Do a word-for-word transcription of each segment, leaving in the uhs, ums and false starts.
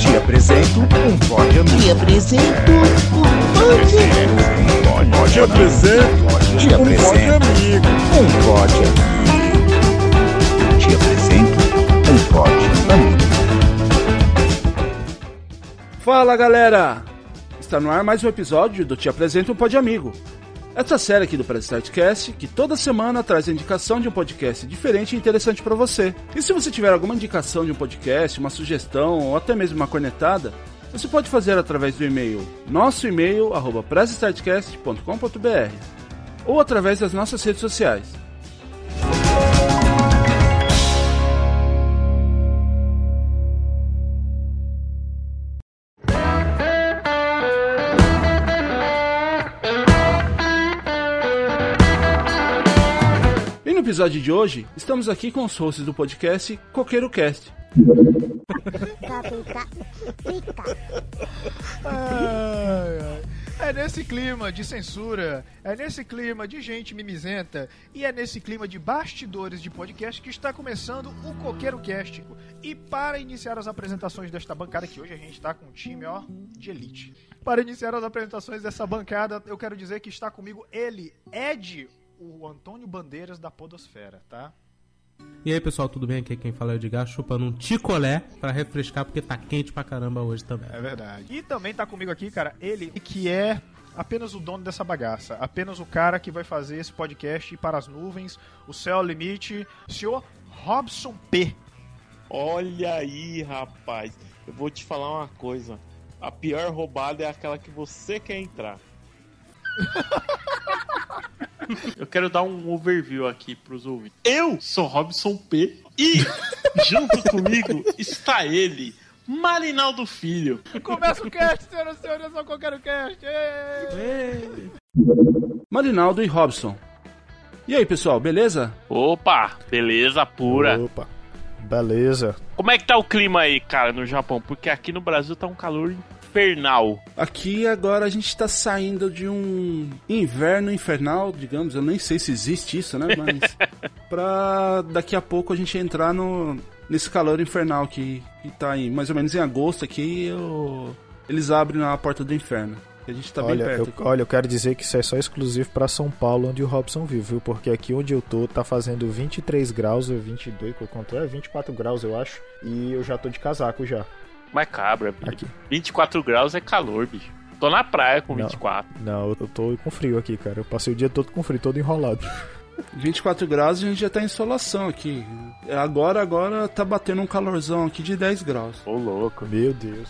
Te apresento um pod amigo. Te apresento um pod amigo. Te apresento Te apresento um pod amigo. Te apresento um pod amigo. Fala, galera! Está no ar mais um episódio do Te Apresento um Pod Amigo. Essa série aqui do Press Start Cast, que toda semana traz a indicação de um podcast diferente e interessante para você. E se você tiver alguma indicação de um podcast, uma sugestão ou até mesmo uma cornetada, você pode fazer através do e-mail, nosso e-mail, arroba press start cast ponto com ponto b r, ou através das nossas redes sociais. No episódio de hoje, estamos aqui com os hosts do podcast Coqueiro Cast. Ai, ai. É nesse clima de censura, é nesse clima de gente mimizenta e é nesse clima de bastidores de podcast que está começando o Coqueiro Cast. E para iniciar as apresentações desta bancada, que hoje a gente está com um time ó, de elite. Para iniciar as apresentações dessa bancada, eu quero dizer que está comigo ele, Ed, o Antônio Bandeiras da podosfera, tá? E aí, pessoal, tudo bem? Aqui quem fala é o Edgar, chupando um ticolé pra refrescar, porque tá quente pra caramba hoje também. É verdade. E também tá comigo aqui, cara, ele que é apenas o dono dessa bagaça, apenas o cara que vai fazer esse podcast para as nuvens, o céu ao limite, o senhor Robson P. Olha aí, rapaz, eu vou te falar uma coisa, a pior roubada é aquela que você quer entrar. Eu quero dar um overview aqui pros ouvintes. Eu sou Robson P e junto comigo está ele, Marinaldo Filho. Começa o cast, senhoras e senhores, só qualquer cast. Ei! Marinaldo e Robson. E aí, pessoal, beleza? Opa, beleza pura. Opa, beleza. Como é que tá o clima aí, cara, no Japão? Porque aqui no Brasil tá um calor infernal. Aqui agora a gente tá saindo de um inverno infernal, digamos, eu nem sei se existe isso, né, mas pra daqui a pouco a gente entrar no, nesse calor infernal que, que tá aí, mais ou menos em agosto aqui, eu, eles abrem a porta do inferno. A gente tá olha, bem perto. Eu, olha, eu quero dizer que isso é só exclusivo pra São Paulo, onde o Robson vive, viu? Porque aqui onde eu tô tá fazendo vinte e três graus, ou vinte e dois, quanto é? vinte e quatro graus, eu acho, e eu já tô de casaco já. Mas cabra, aqui. vinte e quatro graus é calor, bicho. Tô na praia com vinte e quatro. Não, não, eu tô com frio aqui, cara. Eu passei o dia todo com frio, todo enrolado. vinte e quatro graus, a gente já tá em insolação aqui. Agora, agora tá batendo um calorzão aqui de dez graus. Ô, louco. Meu Deus.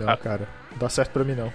Não, ah. cara, não dá certo pra mim, não.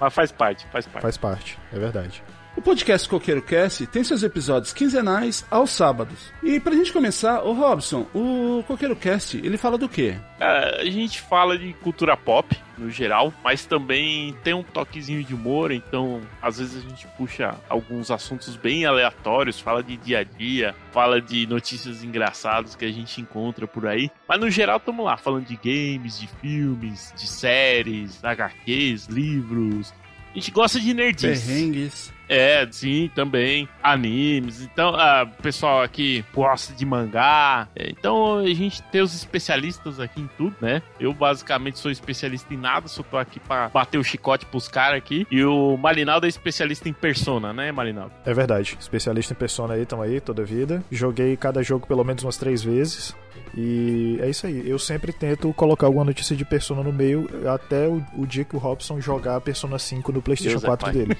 Mas faz parte, faz parte. Faz parte, é verdade. O podcast Coqueiro Cast tem seus episódios quinzenais aos sábados. E pra gente começar, ô Robson, o Coqueiro Cast, ele fala do quê? É, a gente fala de cultura pop, no geral, mas também tem um toquezinho de humor, então às vezes a gente puxa alguns assuntos bem aleatórios, fala de dia a dia, fala de notícias engraçadas que a gente encontra por aí. Mas no geral estamos lá, falando de games, de filmes, de séries, agá quês, livros. A gente gosta de nerdices. Perrengues. É, sim, também. Animes. Então, o pessoal aqui gosta de mangá. Então, a gente tem os especialistas aqui em tudo, né? Eu, basicamente, sou especialista em nada. Só tô aqui pra bater o chicote pros caras aqui. E o Marinaldo é especialista em persona, né, Marinaldo? É verdade. Especialista em persona aí, tamo aí, toda vida. Joguei cada jogo pelo menos umas três vezes. E é isso aí. Eu sempre tento colocar alguma notícia de persona no meio até o, o dia que o Robson jogar a Persona cinco no PlayStation quatro dele.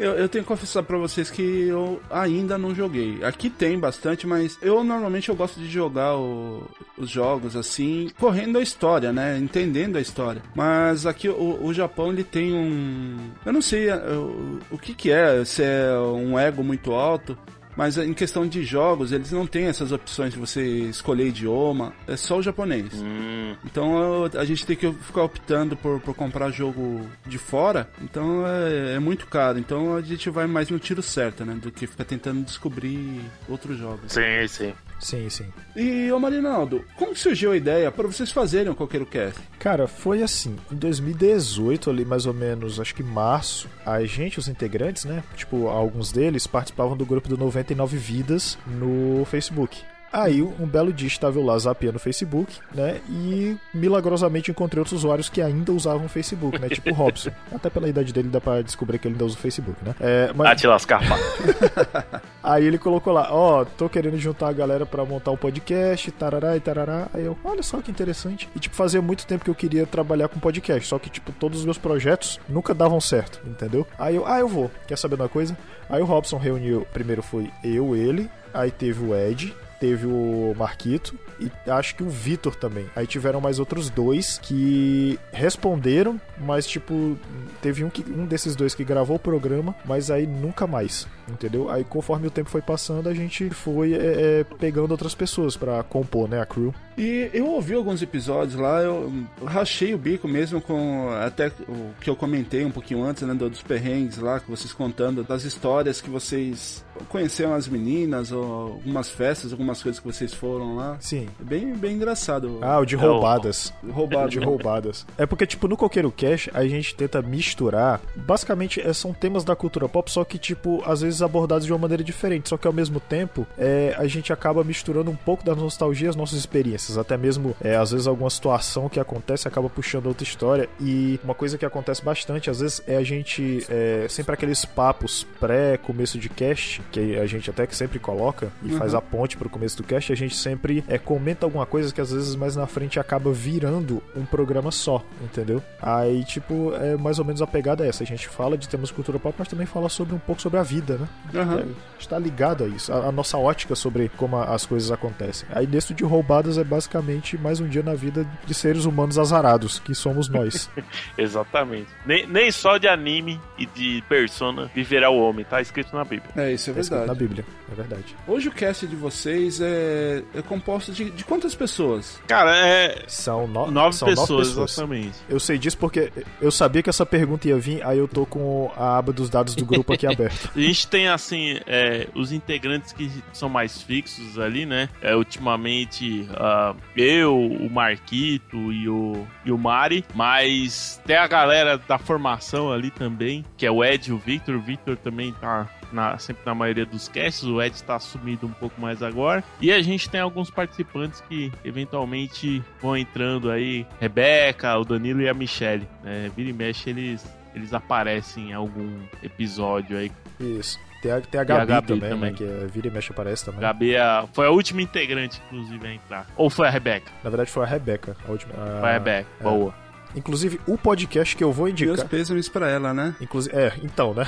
eu, eu tenho que confessar pra vocês que eu ainda não joguei. Aqui tem bastante, mas eu normalmente eu gosto de jogar o, os jogos assim, correndo a história, né? Entendendo a história. Mas aqui o, o Japão, ele tem um... Eu não sei eu, o que que é, se é um ego muito alto, mas em questão de jogos, eles não têm essas opções de você escolher idioma, é só o japonês. Hum. Então eu, a gente tem que ficar optando por, por comprar jogo de fora, então é, é muito caro. Então a gente vai mais no tiro certo, né? Do que ficar tentando descobrir outros jogos. Sim, sim. Sim, sim. E, ô Marinaldo, como surgiu a ideia para vocês fazerem o Coqueiro Cast? Cara, foi assim, em dois mil e dezoito, ali mais ou menos, acho que março, a gente, os integrantes, né, tipo, alguns deles participavam do grupo do noventa e nove vidas no Facebook. Aí um belo dia estava eu lá zapeando no Facebook, né, e milagrosamente encontrei outros usuários que ainda usavam o Facebook, né, tipo o Robson. Até pela idade dele dá pra descobrir que ele ainda usa o Facebook, né. É, mas... Ah, te lascar, pá. Aí ele colocou lá, ó, oh, tô querendo juntar a galera pra montar um podcast, tarará e tarará. Aí eu, olha só que interessante. E tipo, fazia muito tempo que eu queria trabalhar com podcast, só que tipo, todos os meus projetos nunca davam certo, entendeu? Aí eu, ah, eu vou, quer saber de uma coisa? Aí o Robson reuniu, primeiro foi eu, ele, aí teve o Ed... Teve o Marquito e acho que o Vitor também. Aí tiveram mais outros dois que responderam, mas tipo, teve um, que, um desses dois que gravou o programa, mas aí nunca mais, entendeu? Aí conforme o tempo foi passando, a gente foi é, é, pegando outras pessoas pra compor, né, a crew. E eu ouvi alguns episódios lá, eu rachei o bico mesmo com até o que eu comentei um pouquinho antes, né, dos perrengues lá, que vocês contando das histórias que vocês conheceram as meninas, ou algumas festas, algumas coisas que vocês foram lá. Sim. Bem, bem engraçado. Ah, o de roubadas. Oh. Roubado. De roubadas. É porque, tipo, no Coqueiro Cast, a gente tenta misturar, basicamente, são temas da cultura pop, só que, tipo, às vezes abordados de uma maneira diferente, só que ao mesmo tempo, é, a gente acaba misturando um pouco da nostalgia às nossas experiências. Até mesmo, é, às vezes, alguma situação que acontece acaba puxando outra história. E uma coisa que acontece bastante, às vezes, é a gente... É, sempre aqueles papos pré-começo de cast, que a gente até que sempre coloca e uhum. faz a ponte pro começo do cast, a gente sempre é, comenta alguma coisa que, às vezes, mais na frente acaba virando um programa só, entendeu? Aí, tipo, é mais ou menos a pegada é essa. A gente fala de temas de cultura pop, mas também fala sobre um pouco sobre a vida, né? Uhum. É, a gente tá ligado a isso. A, a nossa ótica sobre como a, as coisas acontecem. Aí, dentro de roubadas, é basicamente mais um dia na vida de seres humanos azarados, que somos nós. Exatamente. Nem, nem só de anime e de persona viverá o homem, tá escrito na Bíblia. É, isso é tá verdade. Na Bíblia, é verdade. Hoje o cast de vocês é, é composto de, de quantas pessoas? Cara, é... São no... nove, São pessoas, nove pessoas, exatamente. Eu sei disso porque eu sabia que essa pergunta ia vir, aí eu tô com a aba dos dados do grupo aqui aberta. A gente tem, assim, é, os integrantes que são mais fixos ali, né? É, ultimamente... A... eu, o Marquito e o, e o Mari, mas tem a galera da formação ali também, que é o Ed e o Vitor. O Vitor também tá na, sempre na maioria dos casts, o Ed tá sumido um pouco mais agora, e a gente tem alguns participantes que eventualmente vão entrando aí, Rebeca, o Danilo e a Michelle, né? Vira e mexe eles, eles aparecem em algum episódio aí. Isso. Tem a, tem a Gabi, a Gabi também, também, né? Que é, vira e mexe aparece também. Gabi a, foi a última integrante, inclusive, a entrar. Ou foi a Rebeca? Na verdade, foi a Rebeca. A última, a, foi a Rebeca, é. Boa. Inclusive, o podcast que eu vou indicar... Meus pêsames pra ela, né? Inclusive, é, então, né?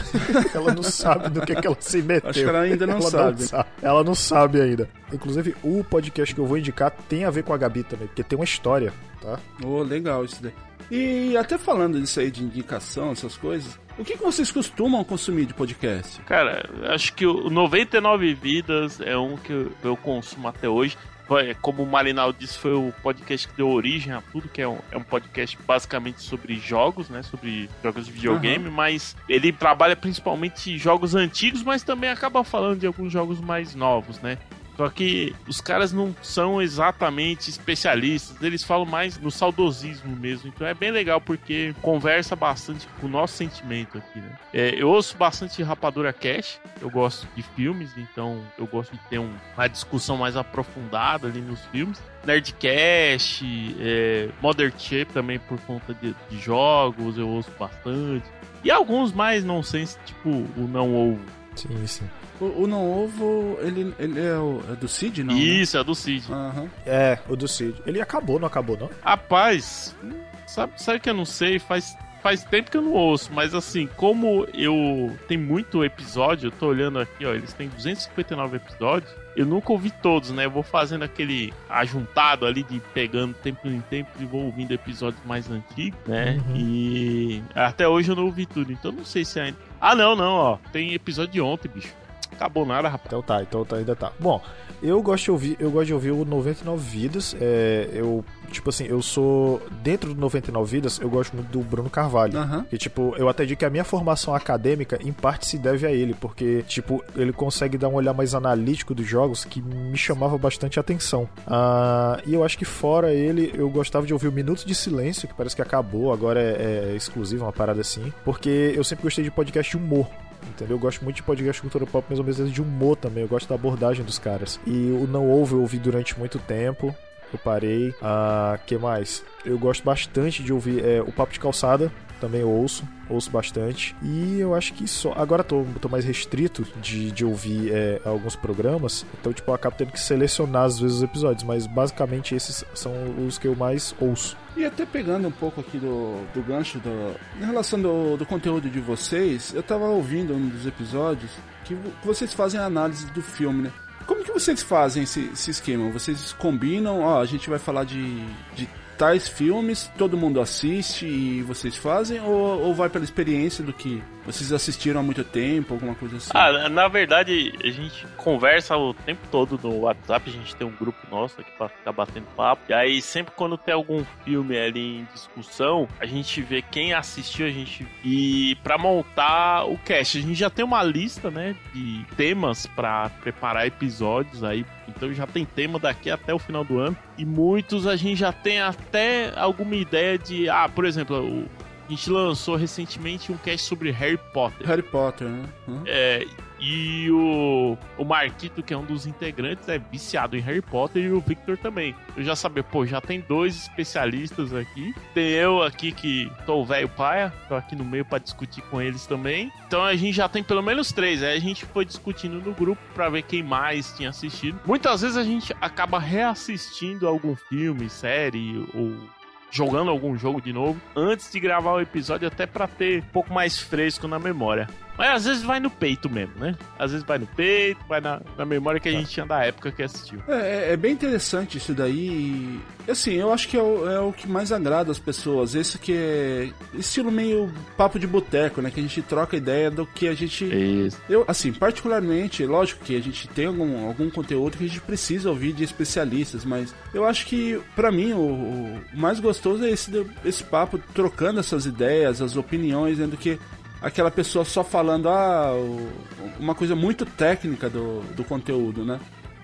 Ela não sabe do que, que ela se meteu. Acho que ela ainda não, ela sabe. não sabe. Ela não sabe ainda. Inclusive, o podcast que eu vou indicar tem a ver com a Gabi também, porque tem uma história, tá? Oh, legal isso daí. E até falando disso aí de indicação, essas coisas... O que, que vocês costumam consumir de podcast? Cara, acho que o noventa e nove vidas é um que eu, eu consumo até hoje. Como o Marinaldo disse, foi o podcast que deu origem a tudo, que é um, é um podcast basicamente sobre jogos, né? Sobre jogos de videogame, uhum. mas ele trabalha principalmente jogos antigos, mas também acaba falando de alguns jogos mais novos, né? Só que os caras não são exatamente especialistas, eles falam mais no saudosismo mesmo, então é bem legal porque conversa bastante com o nosso sentimento aqui, né? É, eu ouço bastante Rapadura Cast, eu gosto de filmes, então eu gosto de ter um, uma discussão mais aprofundada ali nos filmes. Nerdcast, é, Mother Chip também por conta de, de jogos, eu ouço bastante. E alguns mais nonsense, tipo o Não Ovo. Sim, sim. O, o Não Ovo, ele, ele é, o, é do Cid, não? Isso, né? É do Cid. Uhum. É, o do Cid. Ele acabou, não acabou, não? Rapaz, sabe, sabe que eu não sei? Faz, faz tempo que eu não ouço, mas assim, como eu... Tem muito episódio, eu tô olhando aqui, ó, eles têm duzentos e cinquenta e nove episódios. Eu nunca ouvi todos, né? Eu vou fazendo aquele ajuntado ali de pegando tempo em tempo e vou ouvindo episódios mais antigos, né? Uhum. E até hoje eu não ouvi tudo, então não sei se ainda... Ah, não, não, ó. Tem episódio de ontem, bicho. Acabou nada, rapaz. Então tá, então tá, ainda tá. Bom, eu gosto de ouvir, eu gosto de ouvir o noventa e nove Vidas. É, eu, tipo assim, eu sou... Dentro do noventa e nove Vidas, eu gosto muito do Bruno Carvalho. Uhum. Que, tipo, eu até digo que a minha formação acadêmica, em parte, se deve a ele. Porque, tipo, ele consegue dar um olhar mais analítico dos jogos que me chamava bastante a atenção. Ah, e eu acho que fora ele, eu gostava de ouvir o Minuto de Silêncio, que parece que acabou, agora é, é exclusivo, uma parada assim. Porque eu sempre gostei de podcast de humor. entendeu? Eu gosto muito de podcast de cultura pop, mas ao mesmo tempo de humor também, eu gosto da abordagem dos caras. E o Não Houve eu ouvi durante muito tempo, eu parei. Ah, que mais? Eu gosto bastante de ouvir é, o Papo de Calçada, também eu ouço, ouço bastante. E eu acho que só... Agora tô, tô mais restrito de, de ouvir é, alguns programas, então tipo, eu acabo tendo que selecionar às vezes os episódios, mas basicamente esses são os que eu mais ouço. E até pegando um pouco aqui do, do gancho, do, em relação do, do conteúdo de vocês, eu tava ouvindo um dos episódios que vocês fazem a análise do filme, né? Como que vocês fazem esse, esse esquema? Vocês combinam, ó, a gente vai falar de... de tais filmes, todo mundo assiste e vocês fazem, ou, ou vai pela experiência do que vocês assistiram há muito tempo, alguma coisa assim? Ah, na verdade, a gente conversa o tempo todo no WhatsApp, a gente tem um grupo nosso aqui pra ficar batendo papo, e aí sempre quando tem algum filme ali em discussão, a gente vê quem assistiu, a gente... E pra montar o cast, a gente já tem uma lista, né, de temas pra preparar episódios aí, então já tem tema daqui até o final do ano, e muitos a gente já tem até alguma ideia de... Ah, por exemplo, a gente lançou recentemente um cast sobre Harry Potter. Harry Potter, né? Hum. É, e o, o Marquito, que é um dos integrantes, é viciado em Harry Potter, e o Vitor também. Eu já sabia, pô, já tem dois especialistas aqui. Tem eu aqui que tô o velho paia, tô aqui no meio pra discutir com eles também. Então a gente já tem pelo menos três, aí a gente foi discutindo no grupo pra ver quem mais tinha assistido. Muitas vezes a gente acaba reassistindo algum filme, série ou... jogando algum jogo de novo, antes de gravar o episódio, até pra ter um pouco mais fresco na memória. Mas às vezes vai no peito mesmo, né? Às vezes vai no peito, vai na, na memória que a gente tinha da época que assistiu. É, é bem interessante isso daí. Assim, eu acho que é o, é o que mais agrada as pessoas. Esse que é estilo meio papo de boteco, né? Que a gente troca ideia do que a gente... Isso. Eu, assim, particularmente, lógico que a gente tem algum, algum conteúdo que a gente precisa ouvir de especialistas, mas eu acho que, pra mim, o, o mais gostoso é esse, esse papo, trocando essas ideias, as opiniões, né, do que aquela pessoa só falando ah, uma coisa muito técnica do, do conteúdo, né?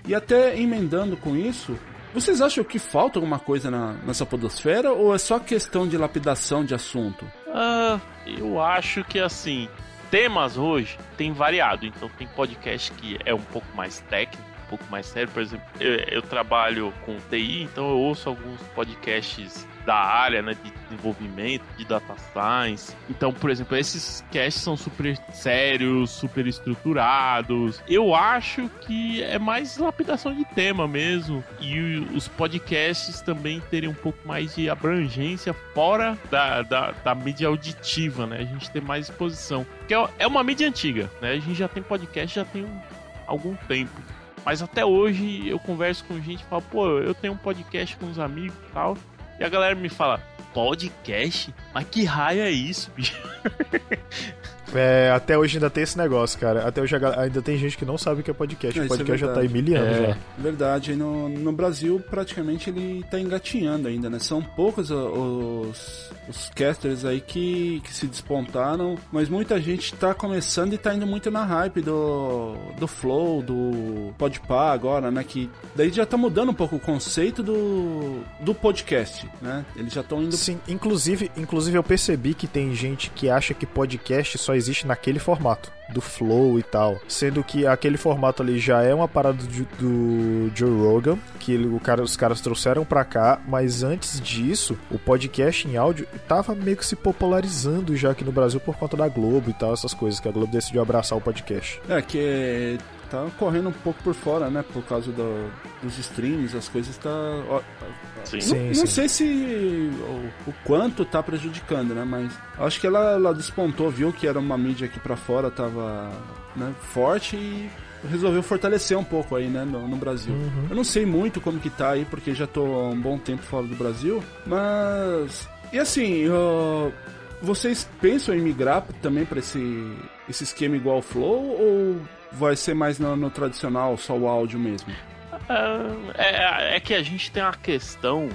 E até emendando com isso, vocês acham que falta alguma coisa na, nessa podosfera, ou é só questão de lapidação de assunto? Ah, eu acho que assim, temas hoje tem variado, então tem podcast que é um pouco mais técnico, um pouco mais sério. Por exemplo, eu, eu trabalho com T I, então eu ouço alguns podcasts da área, né, de desenvolvimento, de data science. Então, por exemplo, esses casts são super sérios, super estruturados. Eu acho que é mais lapidação de tema mesmo. E os podcasts também terem um pouco mais de abrangência fora da, da, da mídia auditiva, né? A gente tem mais exposição. Porque é uma mídia antiga, né? A gente já tem podcast, já tem algum tempo. Mas até hoje eu converso com gente e falo, pô, eu tenho um podcast com uns amigos e tal. E a galera me fala, podcast? Mas que raio é isso, bicho? É, até hoje ainda tem esse negócio, cara. Até hoje ainda tem gente que não sabe o que é podcast. É, o podcast é já tá aí mil anos, é. já. Verdade. No, no Brasil, praticamente, ele tá engatinhando ainda, né? São poucos os, os casters aí que, que se despontaram, mas muita gente tá começando e tá indo muito na hype do, do Flow, do Podpah agora, né? Que daí já tá mudando um pouco o conceito do, do podcast, né? Eles já estão indo... Sim, inclusive, inclusive eu percebi que tem gente que acha que podcast só existe naquele formato do Flow e tal, sendo que aquele formato ali já é uma parada do, do Joe Rogan, que ele, o cara, os caras trouxeram pra cá, mas antes disso o podcast em áudio tava meio que se popularizando já aqui no Brasil por conta da Globo e tal, essas coisas que a Globo decidiu abraçar o podcast. É, que tá correndo um pouco por fora, né, por causa do, dos streams, as coisas tá... Sim. Não, sim, não sim. sei se o, o quanto tá prejudicando, né, mas acho que ela, ela despontou, viu que era uma mídia aqui pra fora, tava Né, forte e resolveu fortalecer um pouco aí, né, no, no Brasil. Uhum. Eu não sei muito como que tá aí, porque já tô há um bom tempo fora do Brasil, mas... E assim, uh, vocês pensam em migrar também pra esse, esse esquema igual ao Flow, ou vai ser mais no, no tradicional, só o áudio mesmo? Uh, é, é que a gente tem uma questão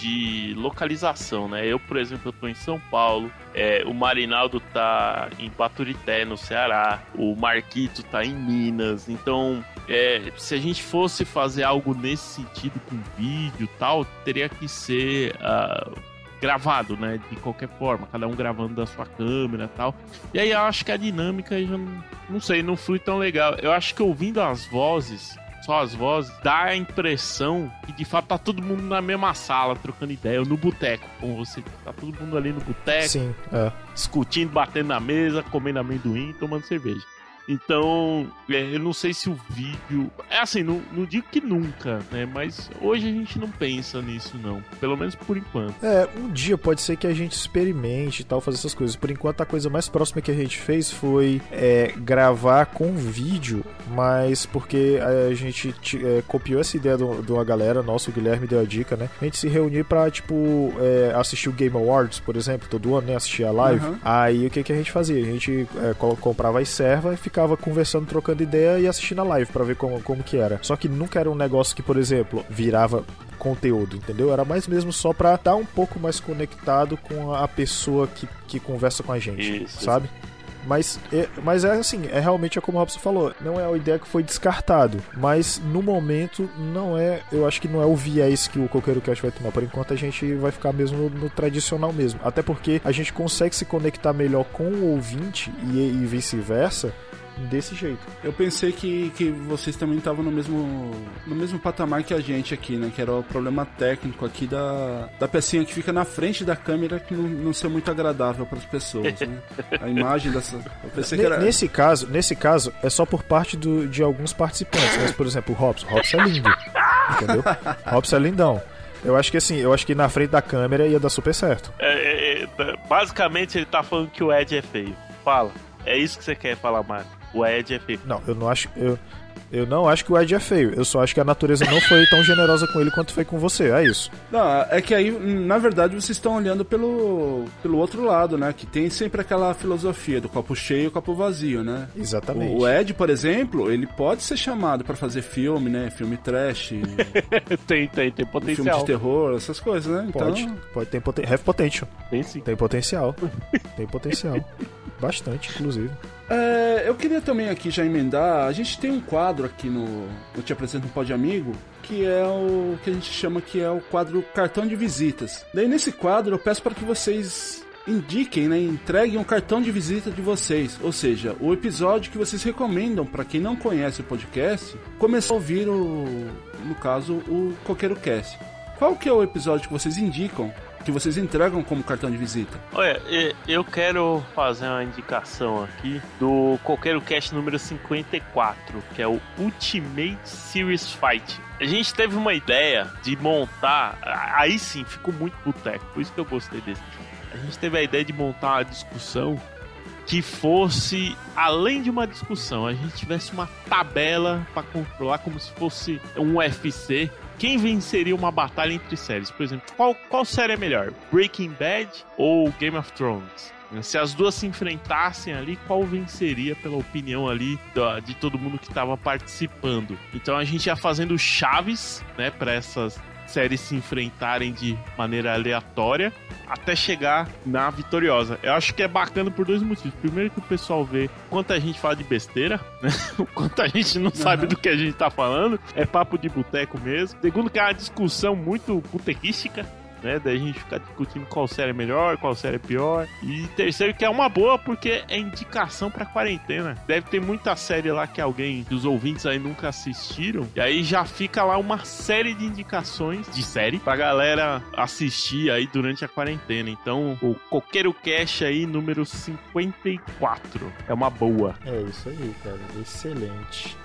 de localização, né? Eu, por exemplo, eu tô em São Paulo, é, o Marinaldo tá em Baturité, no Ceará, o Marquito tá em Minas, então é, se a gente fosse fazer algo nesse sentido com vídeo e tal, teria que ser uh, gravado, né? De qualquer forma, cada um gravando da sua câmera e tal. E aí eu acho que a dinâmica, já não, não sei, não flui tão legal. Eu acho que ouvindo as vozes, só as vozes, dá a impressão que de fato tá todo mundo na mesma sala, trocando ideia, ou no boteco, como você. Tá todo mundo ali no boteco, sim, é, discutindo, batendo na mesa, comendo amendoim, tomando cerveja. Então, eu não sei se o vídeo... É assim, não, não digo que nunca, né? Mas hoje a gente não pensa nisso, não. Pelo menos por enquanto. É, um dia pode ser que a gente experimente e tal, fazer essas coisas. Por enquanto, a coisa mais próxima que a gente fez foi é, gravar com vídeo, mas porque a gente é, copiou essa ideia de uma galera nossa, o Guilherme deu a dica, né? A gente se reunir pra, tipo, é, assistir o Game Awards, por exemplo, todo ano, né? Assistir a live. Uhum. Aí, o que, que a gente fazia? A gente é, comprava as servas e ficava ficava conversando, trocando ideia e assistindo a live pra ver como, como que era. Só que nunca era um negócio que, por exemplo, virava conteúdo, entendeu? Era mais mesmo só pra estar um pouco mais conectado com a pessoa que, que conversa com a gente, isso, sabe? Mas é, mas é assim, é realmente é como o Robson falou, não é a ideia que foi descartado, mas no momento não é, eu acho que não é o viés que o Coqueiro Cast vai tomar. Por enquanto a gente vai ficar mesmo no, no tradicional mesmo, até porque a gente consegue se conectar melhor com o ouvinte e, e vice-versa desse jeito. Eu pensei que, que vocês também estavam no mesmo no mesmo patamar que a gente aqui, né? Que era o problema técnico aqui da, da pecinha que fica na frente da câmera, que não, não ser muito agradável para as pessoas, né? A imagem dessa... Eu pensei que era... Nesse caso, nesse caso, é só por parte do, de alguns participantes, mas, por exemplo, o Robson. O Robson é lindo, entendeu? O Robson é lindão. Eu acho que assim, eu acho que na frente da câmera ia dar super certo. É, é, basicamente, ele tá falando que o Ed é feio. Fala. É isso que você quer falar, Marcos? O Ed é feio. Não, eu não acho... Eu, eu não acho que o Ed é feio. Eu só acho que a natureza não foi tão generosa com ele quanto foi com você. É isso. Não, é que aí, na verdade, vocês estão olhando pelo, pelo outro lado, né? Que tem sempre aquela filosofia do copo cheio e copo vazio, né? Exatamente. O, o Ed, por exemplo, ele pode ser chamado pra fazer filme, né? Filme trash. tem, tem, tem potencial. Filme de terror, essas coisas, né? Então... Pode, pode. Tem poten- have potential. Tem sim. Tem potencial. Tem potencial. Bastante, inclusive. É, eu queria também aqui já emendar, a gente tem um quadro aqui no, no Te Apresento um Pod Amigo, que é o que a gente chama que é o quadro Cartão de Visitas. Daí nesse quadro eu peço para que vocês indiquem, né, entreguem um cartão de visita de vocês, ou seja, o episódio que vocês recomendam para quem não conhece o podcast, começar a ouvir o, no caso, o Coqueiro Cast. Qual que é o episódio que vocês indicam, que vocês entregam como cartão de visita? Olha, eu quero fazer uma indicação aqui do Coqueiro Cast número cinquenta e quatro, que é o Ultimate Series Fight. A gente teve uma ideia de montar, aí sim, ficou muito boteco, por isso que eu gostei desse. A gente teve a ideia de montar uma discussão que fosse, além de uma discussão, a gente tivesse uma tabela para controlar como se fosse um U F C. Quem venceria uma batalha entre séries? Por exemplo, qual, qual série é melhor? Breaking Bad ou Game of Thrones? Se as duas se enfrentassem ali, qual venceria pela opinião ali da, de todo mundo que estava participando? Então a gente ia fazendo chaves, né, para essas séries se enfrentarem de maneira aleatória até chegar na vitoriosa. Eu acho que é bacana por dois motivos. Primeiro que o pessoal vê quanto a gente fala de besteira, né? O quanto a gente não sabe do que a gente tá falando. É papo de boteco mesmo. Segundo que é uma discussão muito botequística, né? Daí a gente ficar discutindo qual série é melhor, qual série é pior. E terceiro que é uma boa porque é indicação pra quarentena. Deve ter muita série lá que alguém dos ouvintes aí nunca assistiram, e aí já fica lá uma série de indicações de série pra galera assistir aí durante a quarentena. Então o Coqueiro Cast aí número cinquenta e quatro é uma boa. É isso aí, cara, excelente.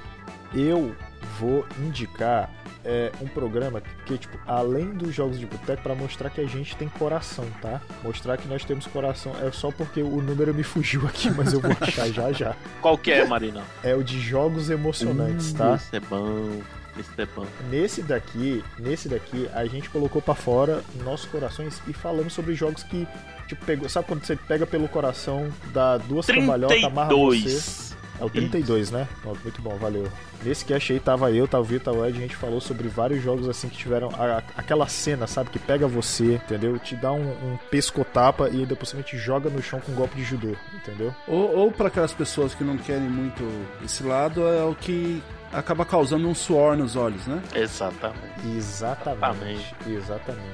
Eu vou indicar é, um programa que, tipo, além dos jogos de boteco, pra mostrar que a gente tem coração, tá? Mostrar que nós temos coração. É só porque o número me fugiu aqui, mas eu vou achar já já. Qual que é, Marina? É o de jogos emocionantes, hum, tá? Isso é bom. Esse, é bom. Nesse daqui, nesse daqui, a gente colocou pra fora nossos corações e falamos sobre jogos que, tipo, pegou, sabe quando você pega pelo coração, dá duas cambalhotas, amarra você... É o trinta e dois, isso, né? Muito bom, valeu. Nesse cast aí tava eu, tava o Vitor, tava o Ed, a gente falou sobre vários jogos assim que tiveram a, a, aquela cena, sabe? Que pega você, entendeu? Te dá um, um pescotapa e depois você te joga no chão com um golpe de judô, entendeu? Ou, ou pra aquelas pessoas que não querem muito esse lado, é o que acaba causando um suor nos olhos, né? Exatamente. Exatamente. Exatamente.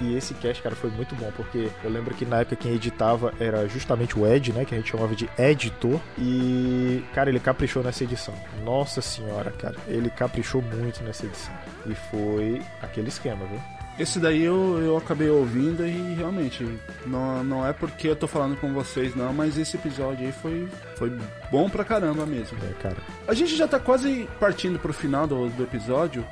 E esse cast, cara, foi muito bom, porque eu lembro que na época quem editava era justamente o Ed, né? Que a gente chamava de editor. E, cara, ele caprichou nessa edição. Nossa senhora, cara. Ele caprichou muito nessa edição. E foi aquele esquema, viu? Esse daí eu, eu acabei ouvindo e realmente, não, não é porque eu tô falando com vocês não, mas esse episódio aí foi, foi bom pra caramba mesmo. É, cara. A gente já tá quase partindo pro final do, do episódio.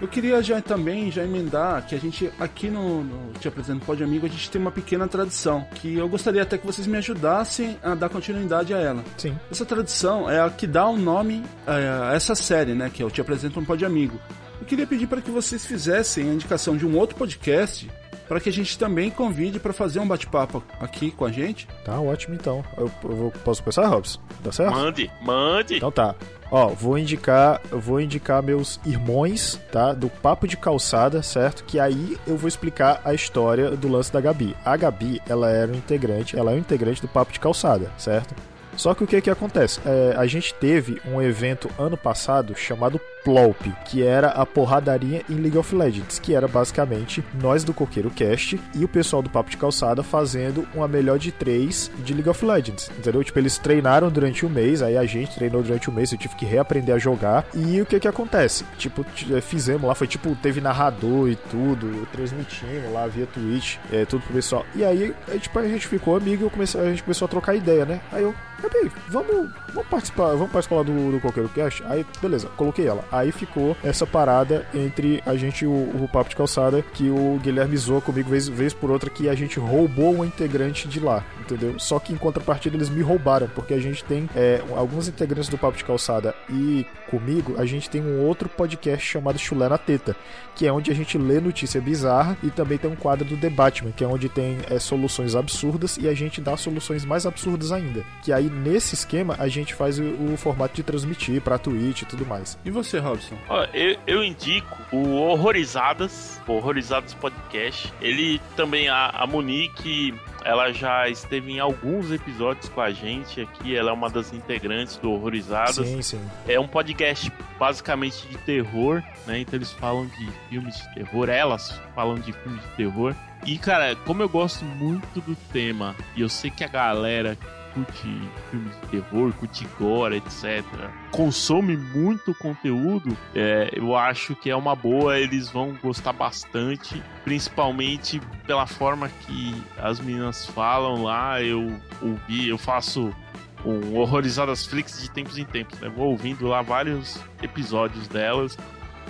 Eu queria já também já emendar que a gente aqui no, no Te Apresento um Pod Amigo, a gente tem uma pequena tradição, que eu gostaria até que vocês me ajudassem a dar continuidade a ela. Sim. Essa tradição é a que dá o um nome a essa série, né, que é o Te Apresento um Pod Amigo. Eu queria pedir para que vocês fizessem a indicação de um outro podcast para que a gente também convide para fazer um bate-papo aqui com a gente. Tá ótimo, então. Eu, eu posso começar, Robson? Tá certo? Mande, mande. Então tá. Ó, vou indicar, vou indicar meus irmãos, tá? Do Papo de Calçada, certo? Que aí eu vou explicar a história do lance da Gabi. A Gabi, ela era um integrante, ela é um integrante do Papo de Calçada, certo? Só que o que que acontece? É, a gente teve um evento ano passado chamado Plop, que era a porradaria em League of Legends, que era basicamente nós do Coqueiro Cast e o pessoal do Papo de Calçada fazendo uma melhor de três de League of Legends, entendeu? Tipo, eles treinaram durante um mês, aí a gente treinou durante um mês, eu tive que reaprender a jogar, e o que que acontece? Tipo, fizemos lá, foi tipo, teve narrador e tudo, transmitimos lá via Twitch, é, tudo pro pessoal, e aí, é, tipo, a gente ficou amigo e eu comecei, a gente começou a trocar ideia, né? Aí eu Gabi, vamos, vamos participar, vamos participar lá do, do Coqueiro Cast? Aí, beleza, coloquei ela. Aí ficou essa parada entre a gente e o, o Papo de Calçada, que o Guilherme zoa comigo vez, vez por outra, que a gente roubou um integrante de lá, entendeu? Só que em contrapartida eles me roubaram, porque a gente tem é, alguns integrantes do Papo de Calçada e comigo, a gente tem um outro podcast chamado Chulé na Teta, que é onde a gente lê notícia bizarra e também tem um quadro do The Batman, que é onde tem é, soluções absurdas e a gente dá soluções mais absurdas ainda, que aí nesse esquema a gente faz o, o formato de transmitir pra Twitch e tudo mais. E você, Robson? Ó, eu, eu indico o Horrorizadas, o Horrorizadas Podcast. Ele também, a, a Monique, ela já esteve em alguns episódios com a gente aqui, ela é uma das integrantes do Horrorizadas. Sim, sim. É um podcast basicamente de terror, né? Então eles falam de filmes de terror, elas falam de filmes de terror. E, cara, como eu gosto muito do tema, e eu sei que a galera curte filmes de terror, curte gore, etcétera, consome muito conteúdo, é, eu acho que é uma boa, eles vão gostar bastante, principalmente pela forma que as meninas falam lá, eu ouvi, eu faço um Horrorizadas Flix de tempos em tempos, né? Vou ouvindo lá vários episódios delas,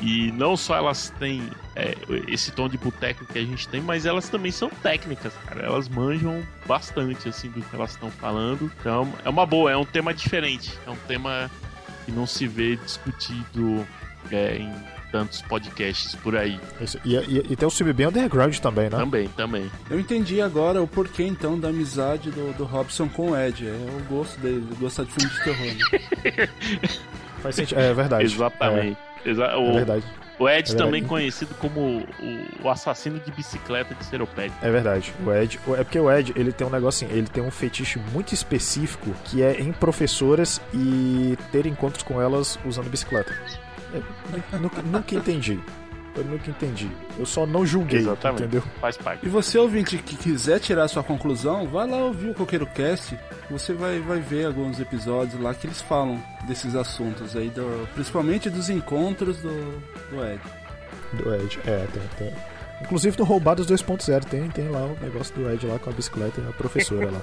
e não só elas têm é, esse tom de boteco que a gente tem, mas elas também são técnicas, cara. Elas manjam bastante, assim, do que elas estão falando. Então, é uma boa, é um tema diferente. É um tema que não se vê discutido é, em tantos podcasts por aí. Isso. E, e, e tem um filme bem underground também, né? Também, também. Eu entendi agora o porquê, então, da amizade do, do Robson com o Ed. É o gosto dele, gostar de filme de terror. Né? Faz sentido, é verdade. Exatamente. É. Exa- o, é verdade. O Ed é verdade. Também conhecido como o, o assassino de bicicleta de Seropédia. É verdade. O Ed, é porque o Ed, ele tem um negócio assim, ele tem um fetiche muito específico que é em professoras e ter encontros com elas usando bicicleta. Eu nunca, nunca entendi. Eu nunca entendi. Eu só não julguei. Exatamente. Entendeu? Faz parte. E você, ouvinte, que quiser tirar a sua conclusão, vai lá ouvir o Coqueiro Cast. Você vai, vai ver alguns episódios lá que eles falam desses assuntos aí, do, principalmente dos encontros do, do Ed. Do Ed, é, tem, tem. Inclusive do Roubados dois ponto zero, tem, tem lá o negócio do Ed lá com a bicicleta e a professora lá.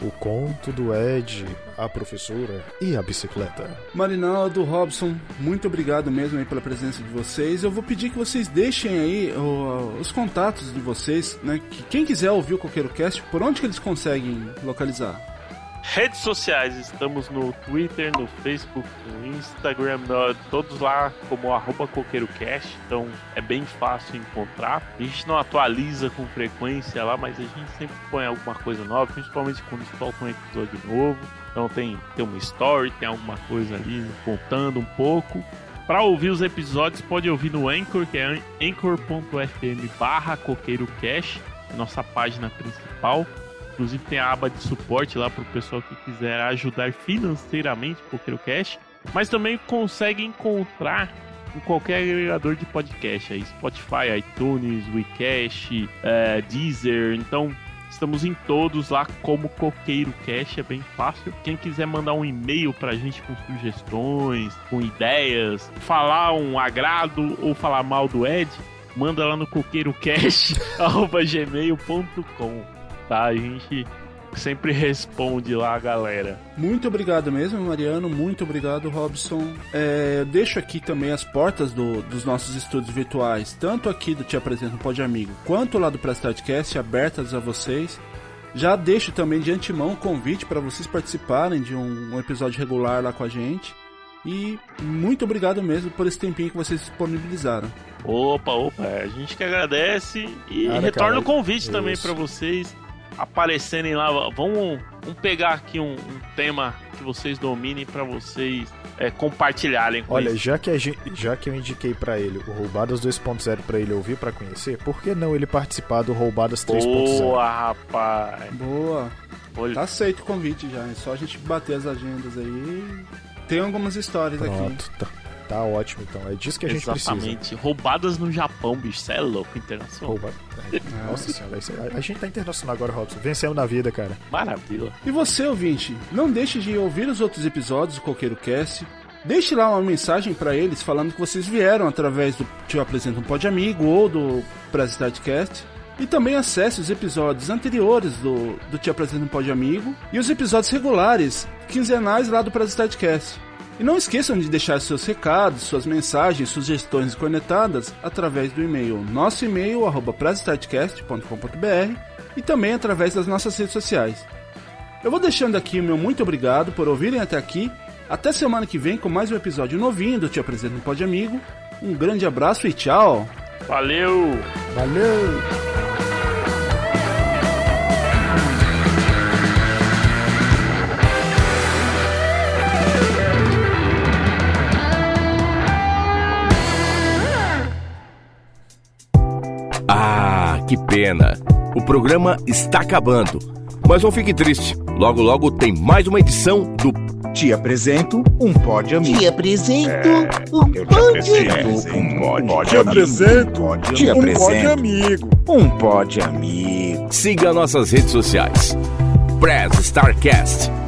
O conto do Ed, a professora e a bicicleta. Marinaldo, Robson, muito obrigado mesmo aí pela presença de vocês. Eu vou pedir que vocês deixem aí o, os contatos de vocês, né? Que quem quiser ouvir o Coqueiro Cast, por onde que eles conseguem localizar? Redes sociais, estamos no Twitter, no Facebook, no Instagram, no, todos lá como arroba coqueirocast, então é bem fácil encontrar. A gente não atualiza com frequência lá, mas a gente sempre põe alguma coisa nova, principalmente quando solta um episódio novo. Então tem, tem uma story, tem alguma coisa ali contando um pouco. Para ouvir os episódios, pode ouvir no Anchor, que é anchor.fm barra coqueirocast, nossa página principal. Inclusive tem a aba de suporte lá para o pessoal que quiser ajudar financeiramente o Coqueiro Cast. mas também consegue encontrar em qualquer agregador de podcast aí, Spotify, iTunes, WeCast, é, Deezer, então estamos em todos lá como Coqueiro Cast, é bem fácil. Quem quiser mandar um e-mail pra gente com sugestões, com ideias, falar um agrado ou falar mal do Ed, manda lá no coqueirocast arroba gmail ponto com, tá? A gente sempre responde lá, galera. Muito obrigado mesmo, Mariano. Muito obrigado, Robson. É, deixo aqui também as portas do, dos nossos estúdios virtuais, tanto aqui do Te Apresento um Pod Amigo, quanto lá do Press Start Cast, abertas a vocês. Já deixo também de antemão o um convite para vocês participarem de um, um episódio regular lá com a gente. E muito obrigado mesmo por esse tempinho que vocês disponibilizaram. Opa, opa, a gente que agradece e ah, retorna cara, o convite isso. também para vocês aparecerem lá. Vamos, vamos pegar aqui um, um tema que vocês dominem para vocês é, compartilharem com Olha, isso. já que a gente, já que eu indiquei para ele o Roubadas dois ponto zero para ele ouvir, para conhecer, por que não ele participar do Roubadas três ponto zero? Boa, rapaz! Boa! Olha. Tá aceito o convite já, é só a gente bater as agendas aí. Tem algumas histórias Pronto, aqui. Tá, tá ótimo, então. É disso que a gente Exatamente. precisa. Exatamente. Roubadas no Japão, bicho. Você é louco, internacional. Rouba... Nossa senhora, a gente tá internacional agora, Robson. Vencemos na vida, cara. Maravilha. E você, ouvinte, não deixe de ouvir os outros episódios do Coqueiro Cast. Deixe lá uma mensagem pra eles falando que vocês vieram através do Te Apresento um Pod Amigo ou do Press Start Cast. E também acesse os episódios anteriores do, do Te Apresento um Pod Amigo e os episódios regulares, quinzenais lá do Press Start Cast. E não esqueçam de deixar seus recados, suas mensagens, sugestões conectadas através do e-mail, nosso e-mail, arroba pressstartcast ponto com ponto br, e também através das nossas redes sociais. Eu vou deixando aqui o meu muito obrigado por ouvirem até aqui. Até semana que vem com mais um episódio novinho do Te Apresento um Pod Amigo. Um grande abraço e tchau! Valeu! Valeu! Ah, que pena! O programa está acabando. Mas não fique triste. Logo, logo tem mais uma edição do Te Apresento um Pod Amigo. Te apresento um Pod Amigo. Te apresento um Pod Amigo. Siga nossas redes sociais. Press Start Cast.